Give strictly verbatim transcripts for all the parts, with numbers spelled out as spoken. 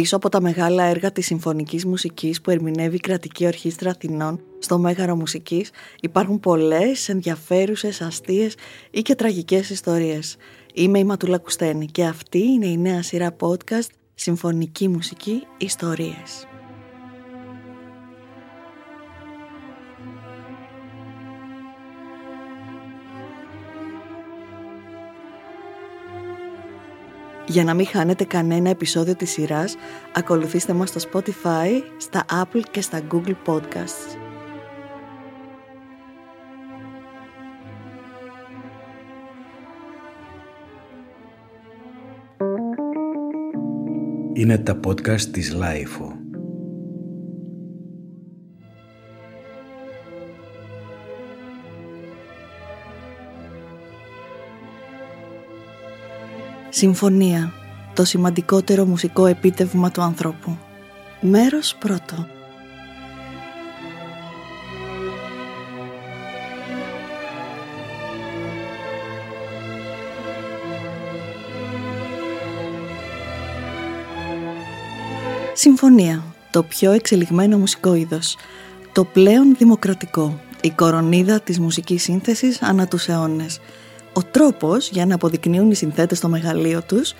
πίσω από τα μεγάλα έργα της συμφωνικής μουσικής που ερμηνεύει η Κρατική Ορχήστρα Αθηνών στο Μέγαρο Μουσικής υπάρχουν πολλές ενδιαφέρουσες, αστείες ή και τραγικές ιστορίες. Είμαι η Ματούλα Κουστένη και αυτή είναι η νέα σειρά podcast «Συμφωνική μουσική ιστορίες». Για να μην χάνετε κανένα επεισόδιο της σειράς, ακολουθήστε μας στο Spotify, στα Apple και στα Google Podcasts. Είναι τα podcast της λάιφο. Συμφωνία, το σημαντικότερο μουσικό επίτευγμα του ανθρώπου. Μέρος πρώτο. Συμφωνία, το πιο εξελιγμένο μουσικό είδος. Το πλέον δημοκρατικό, η κορονίδα της μουσικής σύνθεσης ανά τους αιώνες. Ο τρόπος για να αποδεικνύουν οι συνθέτες το μεγαλείο τους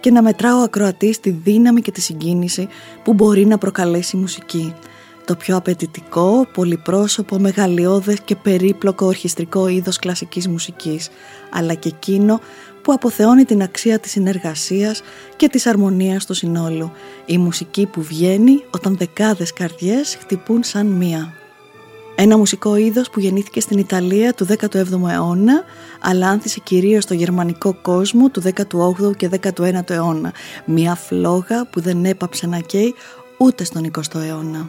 και να μετρά ο ακροατής τη δύναμη και τη συγκίνηση που μπορεί να προκαλέσει η μουσική. Το πιο απαιτητικό, πολυπρόσωπο, μεγαλειώδες και περίπλοκο ορχιστρικό είδος κλασικής μουσικής, αλλά και εκείνο που αποθεώνει την αξία της συνεργασίας και της αρμονίας του συνόλου. Η μουσική που βγαίνει όταν δεκάδες καρδιές χτυπούν σαν μία. Ένα μουσικό είδος που γεννήθηκε στην Ιταλία του δέκατου έβδομου αιώνα, αλλά άνθησε κυρίως στο γερμανικό κόσμο του δέκατου όγδοου και δέκατου ένατου αιώνα. Μια φλόγα που δεν έπαψε να καίει ούτε στον εικοστό αιώνα.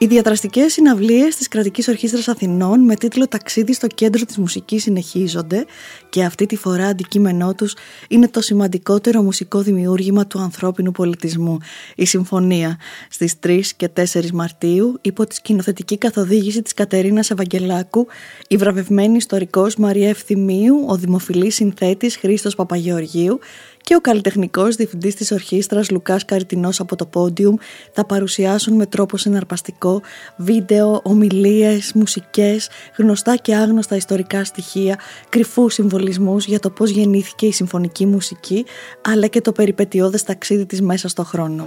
Οι διαδραστικές συναυλίες της Κρατικής Ορχήστρας Αθηνών με τίτλο «Ταξίδι στο κέντρο της μουσικής» συνεχίζονται και αυτή τη φορά αντικείμενό τους είναι το σημαντικότερο μουσικό δημιούργημα του ανθρώπινου πολιτισμού, η Συμφωνία, στις τρεις και τέσσερις Μαρτίου υπό τη σκηνοθετική καθοδήγηση της Κατερίνας Ευαγγελάκου, η βραβευμένη ιστορικός Μαρία Ευθυμίου, ο δημοφιλής συνθέτης Χρήστος Παπαγεωργίου και ο καλλιτεχνικός διευθυντής της ορχήστρας Λουκάς Καριτινός από το πόντιουμ θα παρουσιάσουν με τρόπο συναρπαστικό βίντεο, ομιλίες, μουσικές, γνωστά και άγνωστα ιστορικά στοιχεία, κρυφούς συμβολισμούς για το πώς γεννήθηκε η συμφωνική μουσική, αλλά και το περιπετειώδες ταξίδι της μέσα στο χρόνο.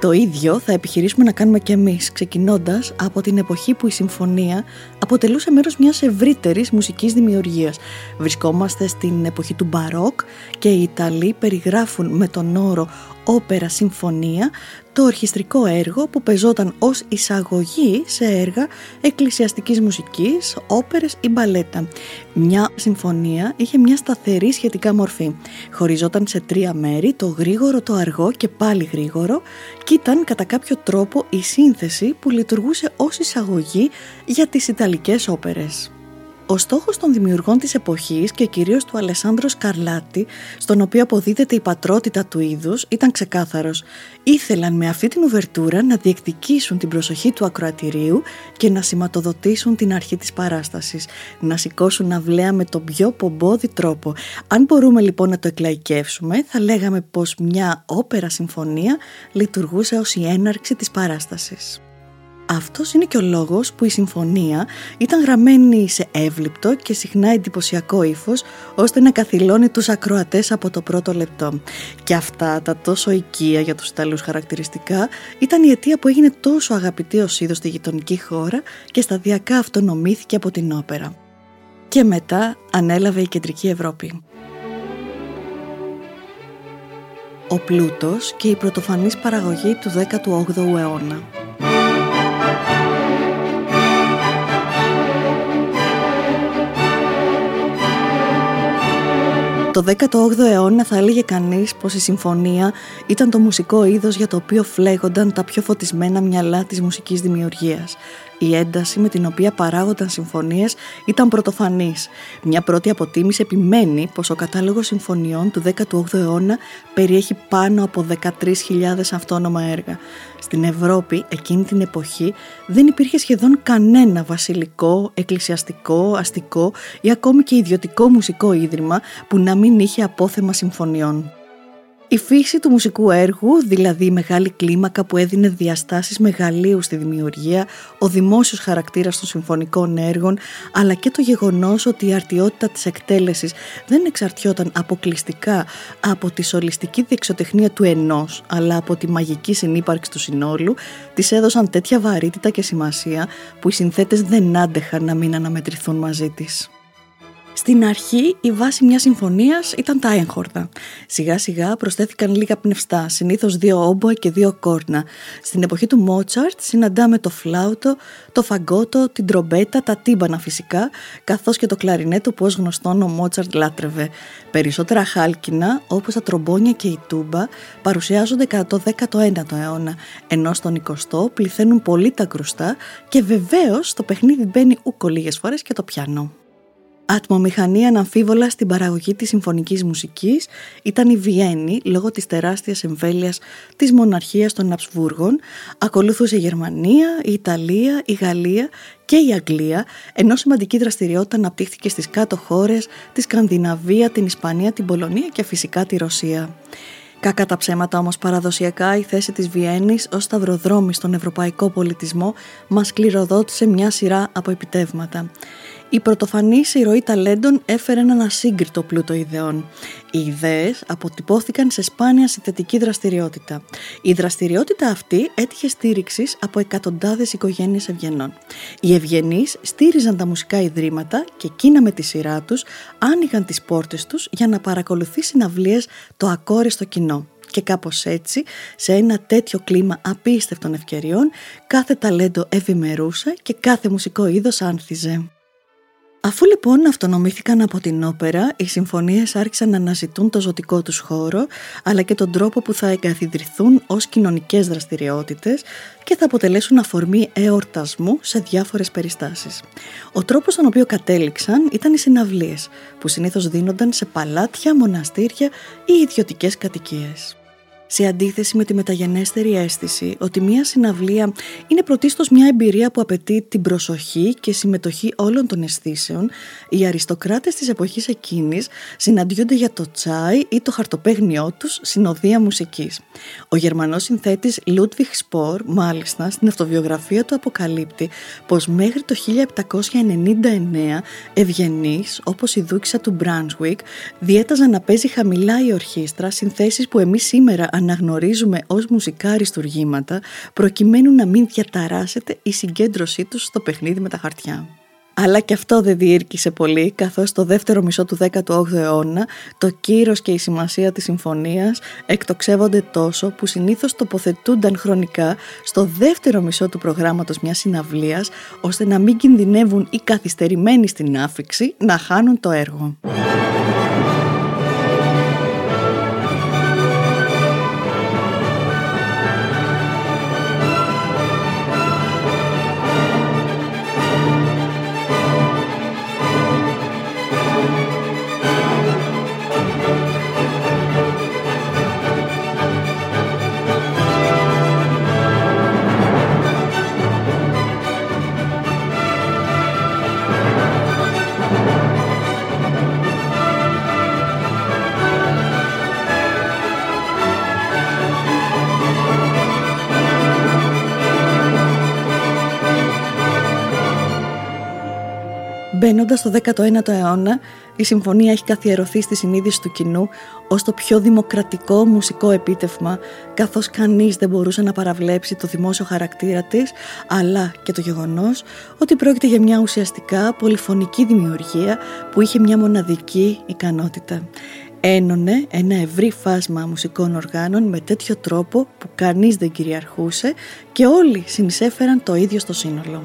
Το ίδιο θα επιχειρήσουμε να κάνουμε κι εμείς, ξεκινώντας από την εποχή που η συμφωνία αποτελούσε μέρος μιας ευρύτερης μουσικής δημιουργίας. Βρισκόμαστε στην εποχή του Μπαρόκ και οι Ιταλοί περιγράφουν με τον όρο «όπερα συμφωνία» το ορχιστρικό έργο που πεζόταν ως εισαγωγή σε έργα εκκλησιαστικής μουσικής, όπερες ή μπαλέτα. Μια συμφωνία είχε μια σταθερή σχετικά μορφή. Χωριζόταν σε τρία μέρη, το γρήγορο, το αργό και πάλι γρήγορο, και ήταν κατά κάποιο τρόπο η σύνθεση που λειτουργούσε ως εισαγωγή για τις ιταλικές όπερες. Ο στόχος των δημιουργών της εποχής και κυρίως του Αλεσάντρο Σκαρλάτι, στον οποίο αποδίδεται η πατρότητα του είδους, ήταν ξεκάθαρος. Ήθελαν με αυτή την ουβερτούρα να διεκδικήσουν την προσοχή του ακροατηρίου και να σηματοδοτήσουν την αρχή της παράστασης, να σηκώσουν αυλαία με τον πιο πομπόδι τρόπο. Αν μπορούμε λοιπόν να το εκλαϊκεύσουμε, θα λέγαμε πως μια όπερα συμφωνία λειτουργούσε ως η έναρξη της παράστασης. Αυτός είναι και ο λόγος που η συμφωνία ήταν γραμμένη σε εύληπτο και συχνά εντυπωσιακό ύφος, ώστε να καθυλώνει τους ακροατές από το πρώτο λεπτό. Και αυτά τα τόσο οικεία για τους Ιταλούς χαρακτηριστικά ήταν η αιτία που έγινε τόσο αγαπητή ως είδος στη γειτονική χώρα και σταδιακά αυτονομήθηκε από την όπερα. Και μετά ανέλαβε η Κεντρική Ευρώπη. Ο πλούτος και η πρωτοφανής παραγωγή του δέκατου όγδοου αιώνα. Το δέκατο όγδοο αιώνα θα έλεγε κανείς πως η συμφωνία ήταν το μουσικό είδος για το οποίο φλέγονταν τα πιο φωτισμένα μυαλά της μουσικής δημιουργίας. Η ένταση με την οποία παράγονταν συμφωνίες ήταν πρωτοφανής. Μια πρώτη αποτίμηση επιμένει πως ο κατάλογος συμφωνιών του δέκατου όγδοου αιώνα περιέχει πάνω από δεκατρείς χιλιάδες αυτόνομα έργα. Στην Ευρώπη εκείνη την εποχή δεν υπήρχε σχεδόν κανένα βασιλικό, εκκλησιαστικό, αστικό ή ακόμη και ιδιωτικό μουσικό ίδρυμα που να μην είχε απόθεμα συμφωνιών. Η φύση του μουσικού έργου, δηλαδή η μεγάλη κλίμακα που έδινε διαστάσεις μεγαλείου στη δημιουργία, ο δημόσιος χαρακτήρας των συμφωνικών έργων, αλλά και το γεγονός ότι η αρτιότητα της εκτέλεσης δεν εξαρτιόταν αποκλειστικά από τη σολιστική διεξοτεχνία του ενός, αλλά από τη μαγική συνύπαρξη του συνόλου, τις έδωσαν τέτοια βαρύτητα και σημασία που οι συνθέτες δεν άντεχαν να μην αναμετρηθούν μαζί της. Στην αρχή η βάση μιας συμφωνίας ήταν τα έγχορδα. Σιγά σιγά προσθέθηκαν λίγα πνευστά, συνήθως δύο όμποε και δύο κόρνα. Στην εποχή του Μότσαρτ συναντάμε το φλάουτο, το φαγκότο, την τρομπέτα, τα τύμπανα φυσικά, καθώς και το κλαρινέτο που ως γνωστόν ο Μότσαρτ λάτρευε. Περισσότερα χάλκινα, όπως τα τρομπόνια και η τούμπα, παρουσιάζονται κατά το δέκατο ένατο αιώνα, ενώ στον εικοστό πληθαίνουν πολύ τα κρουστά και βεβαίως το παιχνίδι μπαίνει ούκο λίγες φορές και το πιάνο. Ατμομηχανία αναμφίβολα στην παραγωγή της συμφωνικής μουσικής ήταν η Βιέννη λόγω της τεράστιας εμβέλειας της μοναρχίας των Αψβούργων, ακολούθουσε η Γερμανία, η Ιταλία, η Γαλλία και η Αγγλία, ενώ σημαντική δραστηριότητα αναπτύχθηκε στις κάτω χώρες, τη Σκανδιναβία, την Ισπανία, την Πολωνία και φυσικά τη Ρωσία. Κακά τα ψέματα όμως, παραδοσιακά η θέση της Βιέννης ως σταυροδρόμι στον ευρωπαϊκό πολιτισμό μας κληροδότησε μια σειρά από επιτεύγματα. Η πρωτοφανής ηρωή ταλέντων έφερε έναν ασύγκριτο πλούτο ιδεών. Οι ιδέες αποτυπώθηκαν σε σπάνια συνθετική δραστηριότητα. Η δραστηριότητα αυτή έτυχε στήριξης από εκατοντάδες οικογένειες ευγενών. Οι ευγενείς στήριζαν τα μουσικά ιδρύματα και εκείνα με τη σειρά τους άνοιγαν τις πόρτες τους για να παρακολουθεί συναυλίες το ακόριστο κοινό. Και κάπως έτσι, σε ένα τέτοιο κλίμα απίστευτων ευκαιριών, κάθε ταλέντο ευημερούσε και κάθε μουσικό είδος άνθιζε. Αφού λοιπόν αυτονομήθηκαν από την όπερα, οι συμφωνίες άρχισαν να αναζητούν το ζωτικό τους χώρο, αλλά και τον τρόπο που θα εγκαθιδρυθούν ως κοινωνικές δραστηριότητες και θα αποτελέσουν αφορμή εορτασμού σε διάφορες περιστάσεις. Ο τρόπος στον οποίο κατέληξαν ήταν οι συναυλίες, που συνήθως δίνονταν σε παλάτια, μοναστήρια ή ιδιωτικές κατοικίες. Σε αντίθεση με τη μεταγενέστερη αίσθηση ότι μια συναυλία είναι πρωτίστως μια εμπειρία που απαιτεί την προσοχή και συμμετοχή όλων των αισθήσεων, οι αριστοκράτες της εποχής εκείνης συναντιούνται για το τσάι ή το χαρτοπαίγνιό τους συνοδεία μουσικής. Ο Γερμανός συνθέτης Ludwig Spohr, μάλιστα, στην αυτοβιογραφία του αποκαλύπτει πως μέχρι το χίλια επτακόσια ενενήντα εννέα ευγενείς, όπως η δούξα του Branswig, διέταζαν να παίζει χαμηλά η ορχήστρα συνθέσεις που εμείς σήμερα αναγνωρίζουμε ως μουσικά αριστουργήματα, προκειμένου να μην διαταράσσεται η συγκέντρωσή τους στο παιχνίδι με τα χαρτιά. Αλλά και αυτό δεν διήρκησε πολύ, καθώς στο δεύτερο μισό του δέκατου όγδοου αιώνα το κύρος και η σημασία της συμφωνίας εκτοξεύονται τόσο που συνήθως τοποθετούνταν χρονικά στο δεύτερο μισό του προγράμματος μιας συναυλίας, ώστε να μην κινδυνεύουν οι καθυστερημένοι στην άφηξη να χάνουν το έργο. Μπαίνοντας στο δέκατο ένατο αιώνα, η συμφωνία έχει καθιερωθεί στη συνείδηση του κοινού ως το πιο δημοκρατικό μουσικό επίτευγμα, καθώς κανείς δεν μπορούσε να παραβλέψει το δημόσιο χαρακτήρα της, αλλά και το γεγονός ότι πρόκειται για μια ουσιαστικά πολυφωνική δημιουργία που είχε μια μοναδική ικανότητα. Ένωνε ένα ευρύ φάσμα μουσικών οργάνων με τέτοιο τρόπο που κανείς δεν κυριαρχούσε και όλοι συνεισέφεραν το ίδιο στο σύνολο.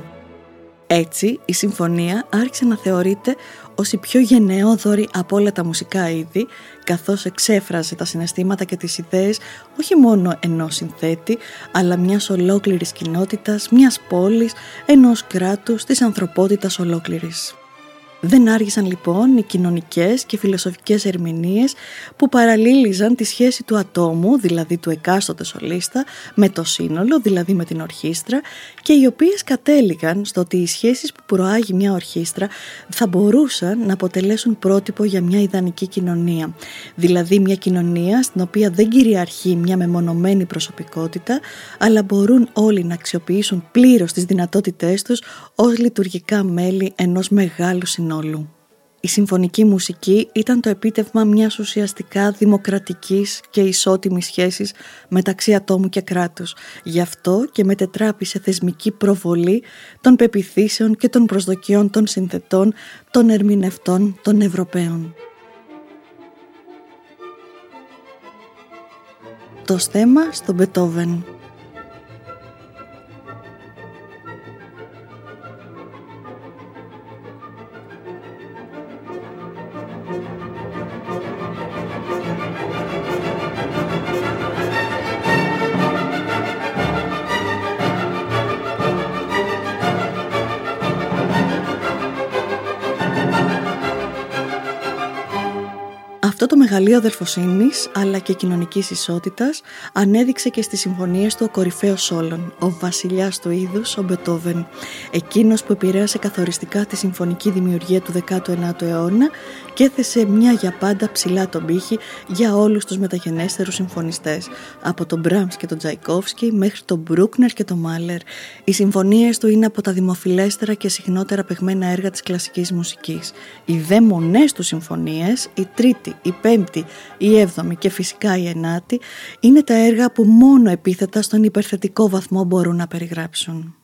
Έτσι, η συμφωνία άρχισε να θεωρείται ως η πιο γενναιόδωρη από όλα τα μουσικά είδη, καθώς εξέφραζε τα συναισθήματα και τις ιδέες όχι μόνο ενός συνθέτη, αλλά μιας ολόκληρης κοινότητας, μιας πόλης, ενός κράτους, της ανθρωπότητας ολόκληρης. Δεν άργησαν λοιπόν οι κοινωνικές και φιλοσοφικές ερμηνείες που παραλήλιζαν τη σχέση του ατόμου, δηλαδή του εκάστοτε σολίστα, με το σύνολο, δηλαδή με την ορχήστρα, και οι οποίες κατέληγαν στο ότι οι σχέσεις που προάγει μια ορχήστρα θα μπορούσαν να αποτελέσουν πρότυπο για μια ιδανική κοινωνία. Δηλαδή μια κοινωνία στην οποία δεν κυριαρχεί μια μεμονωμένη προσωπικότητα, αλλά μπορούν όλοι να αξιοποιήσουν πλήρως τις δυνατότητές τους ως λειτουργικά μέλη ενός μεγάλου συνόλου. Η συμφωνική μουσική ήταν το επίτευγμα μιας ουσιαστικά δημοκρατικής και ισότιμης σχέσης μεταξύ ατόμου και κράτους. Γι' αυτό και μετετράπη σε θεσμική προβολή των πεποιθήσεων και των προσδοκιών των συνθετών, των ερμηνευτών, των Ευρωπαίων. Το στέμμα στον Μπετόβεν. Αυτό το μεγαλείο αδελφοσύνης αλλά και κοινωνικής ισότητας ανέδειξε και στις συμφωνίες του ο κορυφαίος όλων, ο βασιλιάς του είδους, ο Μπετόβεν, εκείνος που επηρέασε καθοριστικά τη συμφωνική δημιουργία του δέκατου ένατου αιώνα και έθεσε μια για πάντα ψηλά τον πύχη για όλους τους μεταγενέστερους συμφωνιστές, από τον Μπράμψ και τον Τζαϊκόφσκι μέχρι τον Μπρούκνερ και τον Μάλερ. Οι συμφωνίες του είναι από τα δημοφιλέστερα και συχνότερα παιγμένα έργα της κλασικής μουσικής. Οι δε μονές του συμφωνίες, η τρίτη, η πέμπτη, η έβδομη και φυσικά η ενάτη, είναι τα έργα που μόνο επίθετα στον υπερθετικό βαθμό μπορούν να περιγράψουν.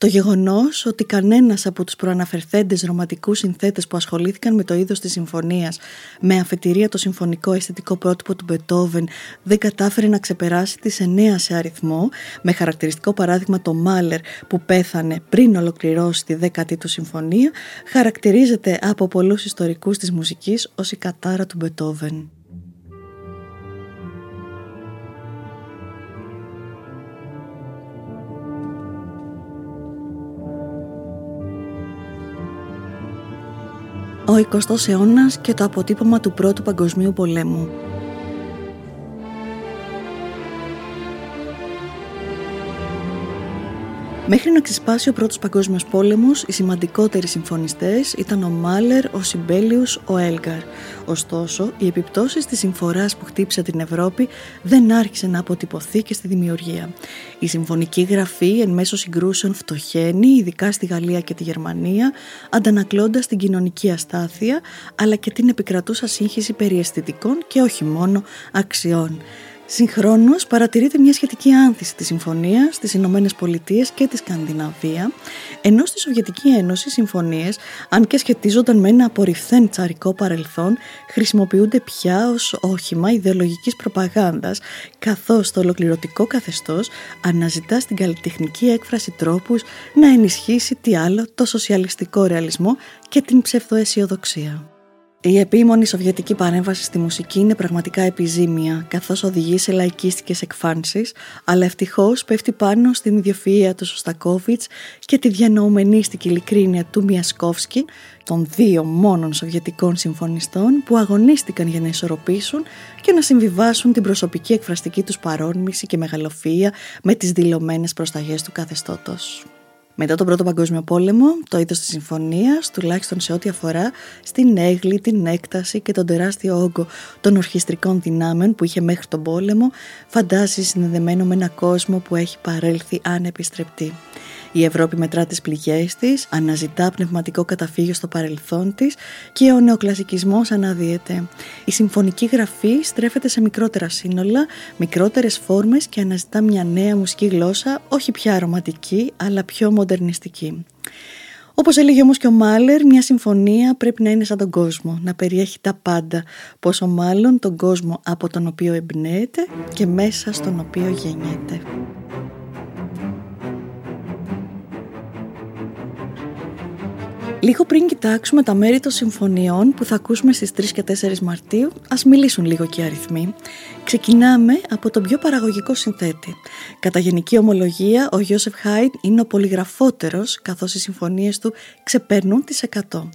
Το γεγονός ότι κανένας από τους προαναφερθέντες ρομαντικούς συνθέτες που ασχολήθηκαν με το είδος της συμφωνίας, με αφετηρία το συμφωνικό αισθητικό πρότυπο του Μπετόβεν, δεν κατάφερε να ξεπεράσει τις εννέα σε αριθμό, με χαρακτηριστικό παράδειγμα το Μάλερ που πέθανε πριν ολοκληρώσει τη δέκατη του συμφωνία, χαρακτηρίζεται από πολλούς ιστορικούς της μουσικής ως η κατάρα του Μπετόβεν. Ο εικοστός αιώνας και το αποτύπωμα του Πρώτου Παγκοσμίου Πολέμου. Μέχρι να ξεσπάσει ο Πρώτος Παγκόσμιος Πόλεμος, οι σημαντικότεροι συμφωνιστές ήταν ο Μάλερ, ο Σιμπέλιους, ο Έλγαρ. Ωστόσο, οι επιπτώσεις της συμφοράς που χτύπησε την Ευρώπη δεν άρχισε να αποτυπωθεί και στη δημιουργία. Η συμφωνική γραφή εν μέσω συγκρούσεων φτωχαίνει, ειδικά στη Γαλλία και τη Γερμανία, αντανακλώντας την κοινωνική αστάθεια, αλλά και την επικρατούσα σύγχυση περί αισθητικών και όχι μόνο αξιών. Συγχρόνως παρατηρείται μια σχετική άνθηση της συμφωνίας στις Ηνωμένες Πολιτείες και τη Σκανδιναβία, ενώ στη Σοβιετική Ένωση οι συμφωνίες, αν και σχετίζονταν με ένα απορριφθέν τσαρικό παρελθόν, χρησιμοποιούνται πια ως όχημα ιδεολογικής προπαγάνδας, καθώς το ολοκληρωτικό καθεστώς αναζητά στην καλλιτεχνική έκφραση τρόπους να ενισχύσει τι άλλο το σοσιαλιστικό ρεαλισμό και την ψευδοαισιοδοξία. Η επίμονη σοβιετική παρέμβαση στη μουσική είναι πραγματικά επιζήμια, καθώς οδηγεί σε λαϊκίστικες εκφάνσεις, αλλά ευτυχώς πέφτει πάνω στην ιδιοφυΐα του Σοστακόβιτς και τη διανοουμενίστικη ειλικρίνεια του Μιασκόβσκι, των δύο μόνων σοβιετικών συμφωνιστών που αγωνίστηκαν για να ισορροπήσουν και να συμβιβάσουν την προσωπική εκφραστική τους παρόρμηση και μεγαλοφυΐα με τις δηλωμένες προσταγές του καθεστώτος. Μετά τον Πρώτο Παγκόσμιο Πόλεμο, το είδος της συμφωνίας, τουλάχιστον σε ό,τι αφορά στην έγκλη, την έκταση και τον τεράστιο όγκο των ορχιστρικών δυνάμεων που είχε μέχρι τον πόλεμο, φαντάζει συνδεδεμένο με έναν κόσμο που έχει παρέλθει ανεπιστρεπτή. Η Ευρώπη μετρά τις πληγές της, αναζητά πνευματικό καταφύγιο στο παρελθόν της και ο νεοκλασικισμός αναδύεται. Η συμφωνική γραφή στρέφεται σε μικρότερα σύνολα, μικρότερες φόρμες και αναζητά μια νέα μουσική γλώσσα, όχι πια ρομαντική, αλλά πιο μοντερνιστική. Όπως έλεγε όμως και ο Μάλερ, μια συμφωνία πρέπει να είναι σαν τον κόσμο, να περιέχει τα πάντα, πόσο μάλλον τον κόσμο από τον οποίο εμπνέεται και μέσα στον οποίο γεννιέται. Λίγο πριν κοιτάξουμε τα μέρη των συμφωνιών που θα ακούσουμε στις τρεις και τέσσερις Μαρτίου, ας μιλήσουν λίγο και οι αριθμοί. Ξεκινάμε από τον πιο παραγωγικό συνθέτη. Κατά γενική ομολογία, ο Γιώσεφ Χάιντ είναι ο πολυγραφότερος, καθώς οι συμφωνίες του ξεπερνούν τις εκατό.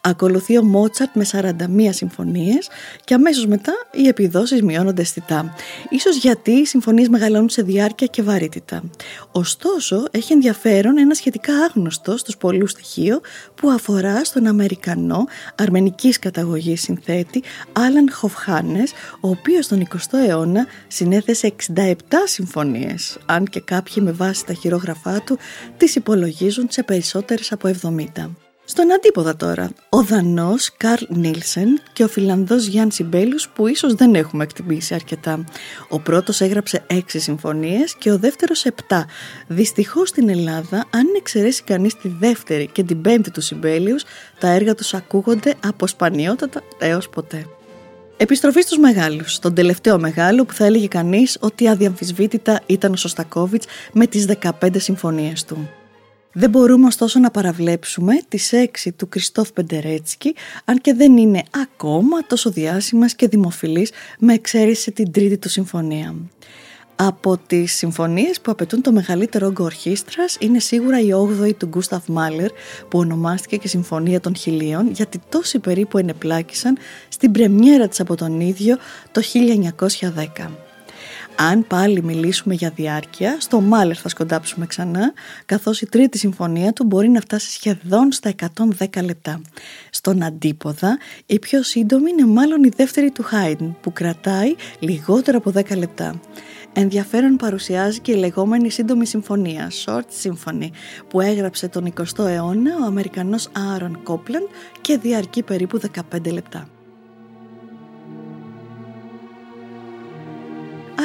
Ακολουθεί ο Μότσαρτ με σαράντα μία συμφωνίες και αμέσως μετά οι επιδόσεις μειώνονται αισθητά. Ίσως γιατί οι συμφωνίες μεγαλώνουν σε διάρκεια και βαρύτητα. Ωστόσο, έχει ενδιαφέρον ένα σχετικά άγνωστο στους πολλούς στοιχείο που αφορά στον Αμερικανό αρμενικής καταγωγής συνθέτη Άλαν Χοφχάνες, ο οποίος τον εικοστό αιώνα συνέθεσε εξήντα επτά συμφωνίες, αν και κάποιοι με βάση τα χειρόγραφά του τις υπολογίζουν σε περισσότερες από εβδομήντα. Στον αντίποδα τώρα, ο Δανός Καρλ Νίλσεν και ο Φιλανδός Γιάν Σιμπέλιους, που ίσως δεν έχουμε εκτιμήσει αρκετά. Ο πρώτος έγραψε έξι συμφωνίες και ο δεύτερος επτά. Δυστυχώς στην Ελλάδα, αν εξαιρέσει κανείς τη δεύτερη και την πέμπτη του Σιμπέλιους, τα έργα τους ακούγονται από σπανιότατα έως ποτέ. Επιστροφή στους μεγάλους. Τον τελευταίο μεγάλο που θα έλεγε κανείς ότι αδιαμφισβήτητα ήταν ο Σοστακόβιτς με τις δεκαπέντε συμφωνίες του. Δεν μπορούμε ωστόσο να παραβλέψουμε τις έξι του Κριστόφ Πεντερέτσκι, αν και δεν είναι ακόμα τόσο διάσημας και δημοφιλής, με εξαίρεση την τρίτη του συμφωνία. Από τις συμφωνίες που απαιτούν το μεγαλύτερο όγκο ορχήστρας είναι σίγουρα η όγδοη του Γκούσταφ Μάλερ, που ονομάστηκε και Συμφωνία των Χιλίων, γιατί τόσοι περίπου ενεπλάκησαν στην πρεμιέρα της από τον ίδιο το χίλια εννιακόσια δέκα. Αν πάλι μιλήσουμε για διάρκεια, στο Μάλερ θα σκοντάψουμε ξανά, καθώς η τρίτη συμφωνία του μπορεί να φτάσει σχεδόν στα εκατόν δέκα λεπτά. Στον αντίποδα, η πιο σύντομη είναι μάλλον η δεύτερη του Χάιντν, που κρατάει λιγότερο από δέκα λεπτά. Ενδιαφέρον παρουσιάζει και η λεγόμενη σύντομη συμφωνία, Short Symphony, που έγραψε τον εικοστό αιώνα ο Αμερικανός Άαρον Κόπλαντ και διαρκεί περίπου δεκαπέντε λεπτά.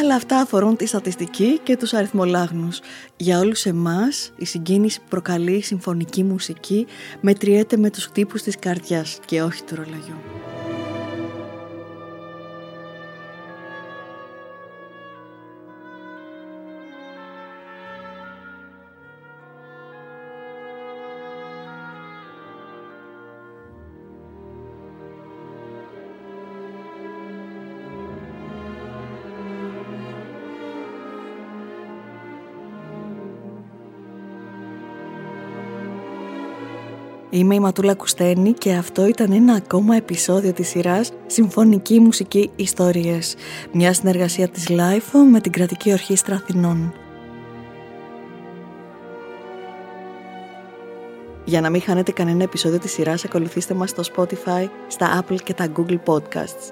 Αλλά αυτά αφορούν τη στατιστική και τους αριθμολάγνους. Για όλους εμάς, η συγκίνηση που προκαλεί η συμφωνική μουσική μετριέται με τους χτύπους της καρδιάς και όχι του ρολογιού. Είμαι η Ματούλα Κουστένη και αυτό ήταν ένα ακόμα επεισόδιο της σειράς Συμφωνική Μουσική Ιστορίες, μια συνεργασία της λάιφο με την Κρατική Ορχήστρα Αθηνών. Για να μην χάνετε κανένα επεισόδιο της σειράς, ακολουθήστε μας στο Spotify, στα Apple και τα Google Podcasts.